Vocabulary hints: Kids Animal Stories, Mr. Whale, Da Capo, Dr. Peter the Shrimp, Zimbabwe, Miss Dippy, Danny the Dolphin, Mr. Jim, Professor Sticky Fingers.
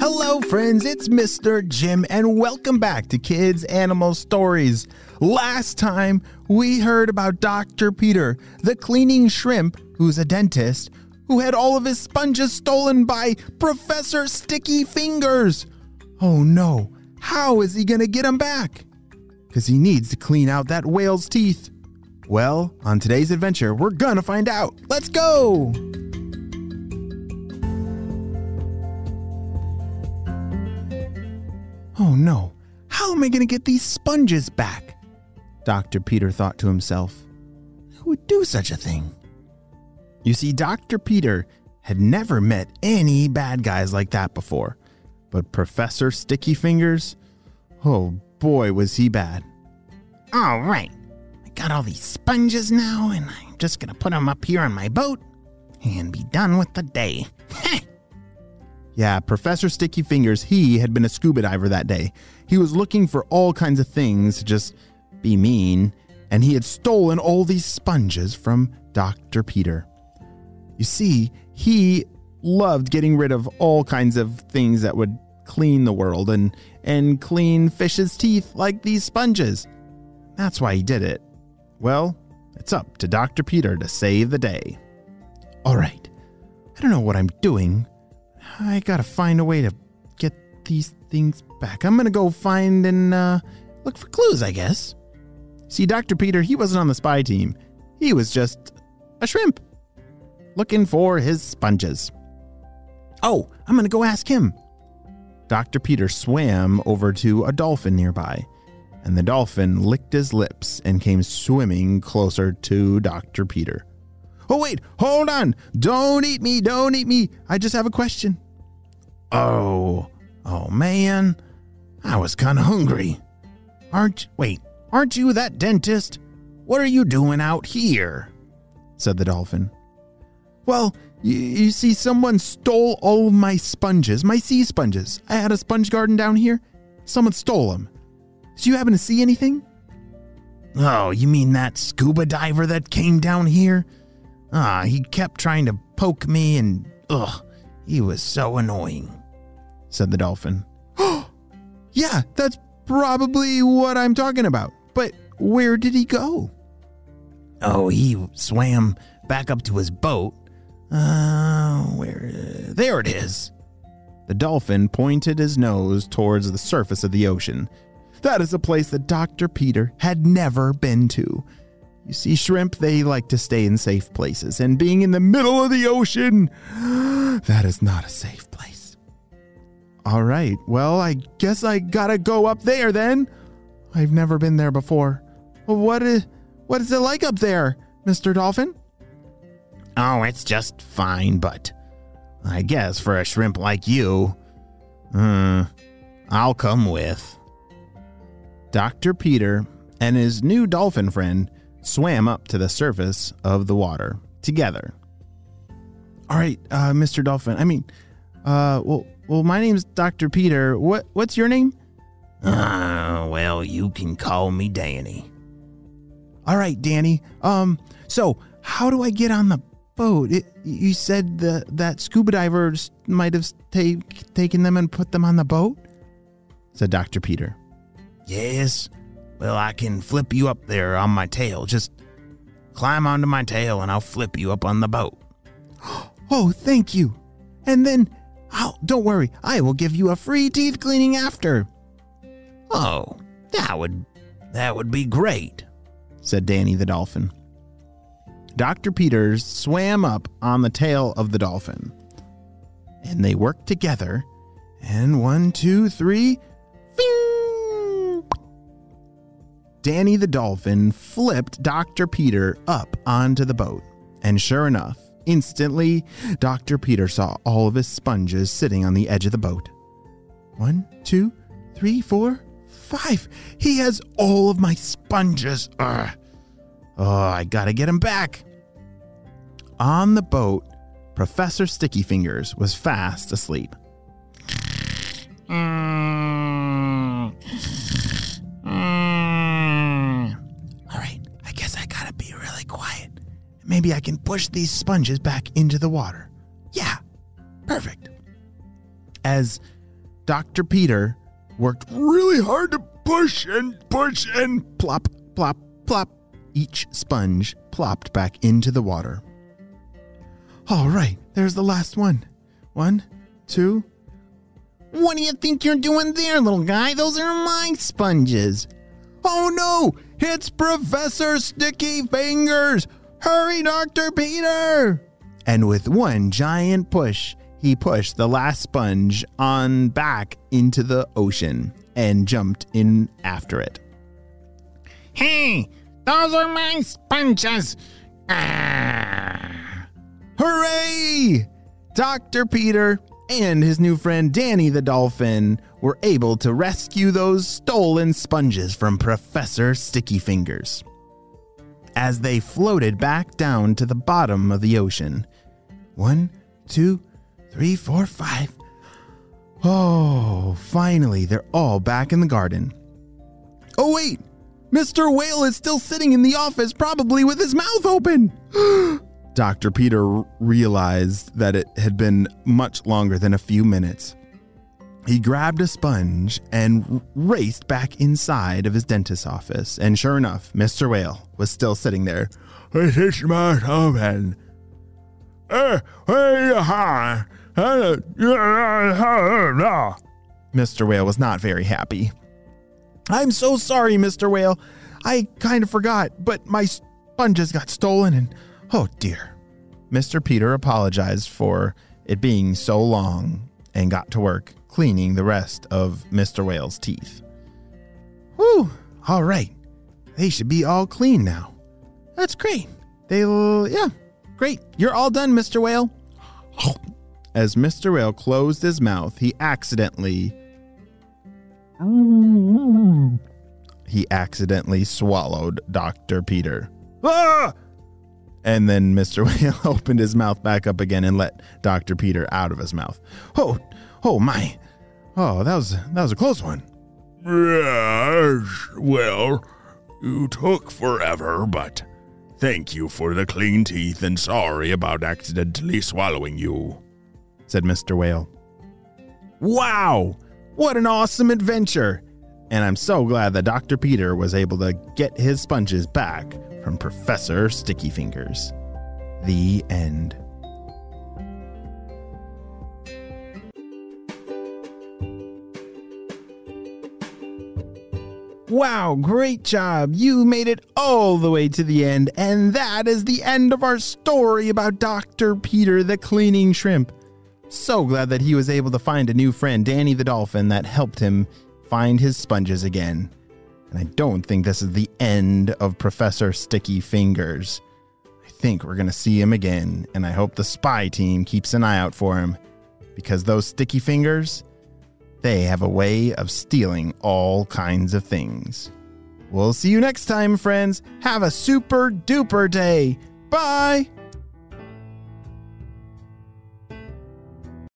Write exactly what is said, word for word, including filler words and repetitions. Hello friends, it's Mister Jim and welcome back to Kids Animal Stories. Last time, we heard about Doctor Peter, the cleaning shrimp, who's a dentist, who had all of his sponges stolen by Professor Sticky Fingers. Oh no, how is he gonna get them back? Because he needs to clean out that whale's teeth. Well, on today's adventure, we're gonna find out. Let's go! Oh no, how am I going to get these sponges back? Doctor Peter thought to himself. Who would do such a thing? You see, Doctor Peter had never met any bad guys like that before. But Professor Sticky Fingers, oh boy was he bad. All right, I got all these sponges now and I'm just going to put them up here on my boat and be done with the day. Heh! Yeah, Professor Sticky Fingers, he had been a scuba diver that day. He was looking for all kinds of things to just be mean, and he had stolen all these sponges from Doctor Peter. You see, he loved getting rid of all kinds of things that would clean the world and, and clean fish's teeth like these sponges. That's why he did it. Well, it's up to Doctor Peter to save the day. All right, I don't know what I'm doing. I gotta find a way to get these things back. I'm gonna go find and uh, look for clues, I guess. See, Doctor Peter, he wasn't on the spy team. He was just a shrimp looking for his sponges. Oh, I'm gonna go ask him. Doctor Peter swam over to a dolphin nearby, and the dolphin licked his lips and came swimming closer to Doctor Peter. Oh, wait, hold on. Don't eat me. Don't eat me. I just have a question. Oh, oh, man. I was kind of hungry. Aren't, wait, aren't you that dentist? What are you doing out here? Said the dolphin. Well, you, you see, someone stole all of my sponges, my sea sponges. I had a sponge garden down here. Someone stole them. Did you happen to see anything? Oh, you mean that scuba diver that came down here? Ah, he kept trying to poke me and, ugh, he was so annoying, said the dolphin. Oh, yeah, that's probably what I'm talking about. But where did he go? Oh, he swam back up to his boat. Uh, where? Uh, there it is. The dolphin pointed his nose towards the surface of the ocean. That is a place that Doctor Peter had never been to. You see, shrimp, they like to stay in safe places, and being in the middle of the ocean, that is not a safe place. All right, well, I guess I gotta go up there then. I've never been there before. What is, what is it like up there, Mister Dolphin? Oh, it's just fine, but I guess for a shrimp like you, uh, I'll come with. Doctor Peter and his new dolphin friend swam up to the surface of the water together. All right, uh, Mister Dolphin. I mean, uh, well, well, my name's Doctor Peter. What, what's your name? Uh, well, you can call me Danny. All right, Danny. Um, so how do I get on the boat? It, you said the, that scuba diver might have take, taken them and put them on the boat, said Doctor Peter. Yes. Well, I can flip you up there on my tail. Just climb onto my tail and I'll flip you up on the boat. Oh, thank you. And then, I'll, don't worry, I will give you a free teeth cleaning after. Oh, that would, that would be great, said Danny the Dolphin. Doctor Peters swam up on the tail of the dolphin. And they worked together. And one, two, three, bing! Danny the Dolphin flipped Doctor Peter up onto the boat. And sure enough, instantly, Doctor Peter saw all of his sponges sitting on the edge of the boat. One, two, three, four, five. He has all of my sponges. Ugh. Oh, I gotta get him back. On the boat, Professor Sticky Fingers was fast asleep. Maybe I can push these sponges back into the water. Yeah, perfect. As Doctor Peter worked really hard to push and push and plop, plop, plop. Each sponge plopped back into the water. All right, there's the last one. One, two. What do you think you're doing there, little guy? Those are my sponges. Oh no, it's Professor Sticky Fingers. Hurry, Doctor Peter. And with one giant push, he pushed the last sponge on back into the ocean and jumped in after it. Hey, those are my sponges. Ah. Hooray! Doctor Peter and his new friend Danny the Dolphin were able to rescue those stolen sponges from Professor Sticky Fingers. As they floated back down to the bottom of the ocean. One, two, three, four, five. Oh, finally, they're all back in the garden. Oh, wait, Mister Whale is still sitting in the office, probably with his mouth open. Doctor Peter realized that it had been much longer than a few minutes. He grabbed a sponge and raced back inside of his dentist's office. And sure enough, Mister Whale was still sitting there. This is my oven. Mister Whale was not very happy. I'm so sorry, Mister Whale. I kind of forgot, but my sponges got stolen and, oh dear. Mister Peter apologized for it being so long and got to work cleaning the rest of Mister Whale's teeth. Whew, all right. They should be all clean now. That's great. They'll, yeah, great. You're all done, Mister Whale. As Mister Whale closed his mouth, he accidentally... He accidentally swallowed Doctor Peter. Ah! And then Mister Whale opened his mouth back up again and let Doctor Peter out of his mouth. Oh, oh my. Oh, that was that was a close one. Yes, well, you took forever, but thank you for the clean teeth and sorry about accidentally swallowing you, said Mister Whale. Wow, what an awesome adventure. And I'm so glad that Doctor Peter was able to get his sponges back from Professor Sticky Fingers. The end. Wow, great job. You made it all the way to the end. And that is the end of our story about Doctor Peter the Cleaning Shrimp. So glad that he was able to find a new friend, Danny the Dolphin, that helped him find his sponges again. And I don't think this is the end of Professor Sticky Fingers. I think we're going to see him again. And I hope the spy team keeps an eye out for him. Because those sticky fingers... they have a way of stealing all kinds of things. We'll see you next time, friends. Have a super duper day. Bye.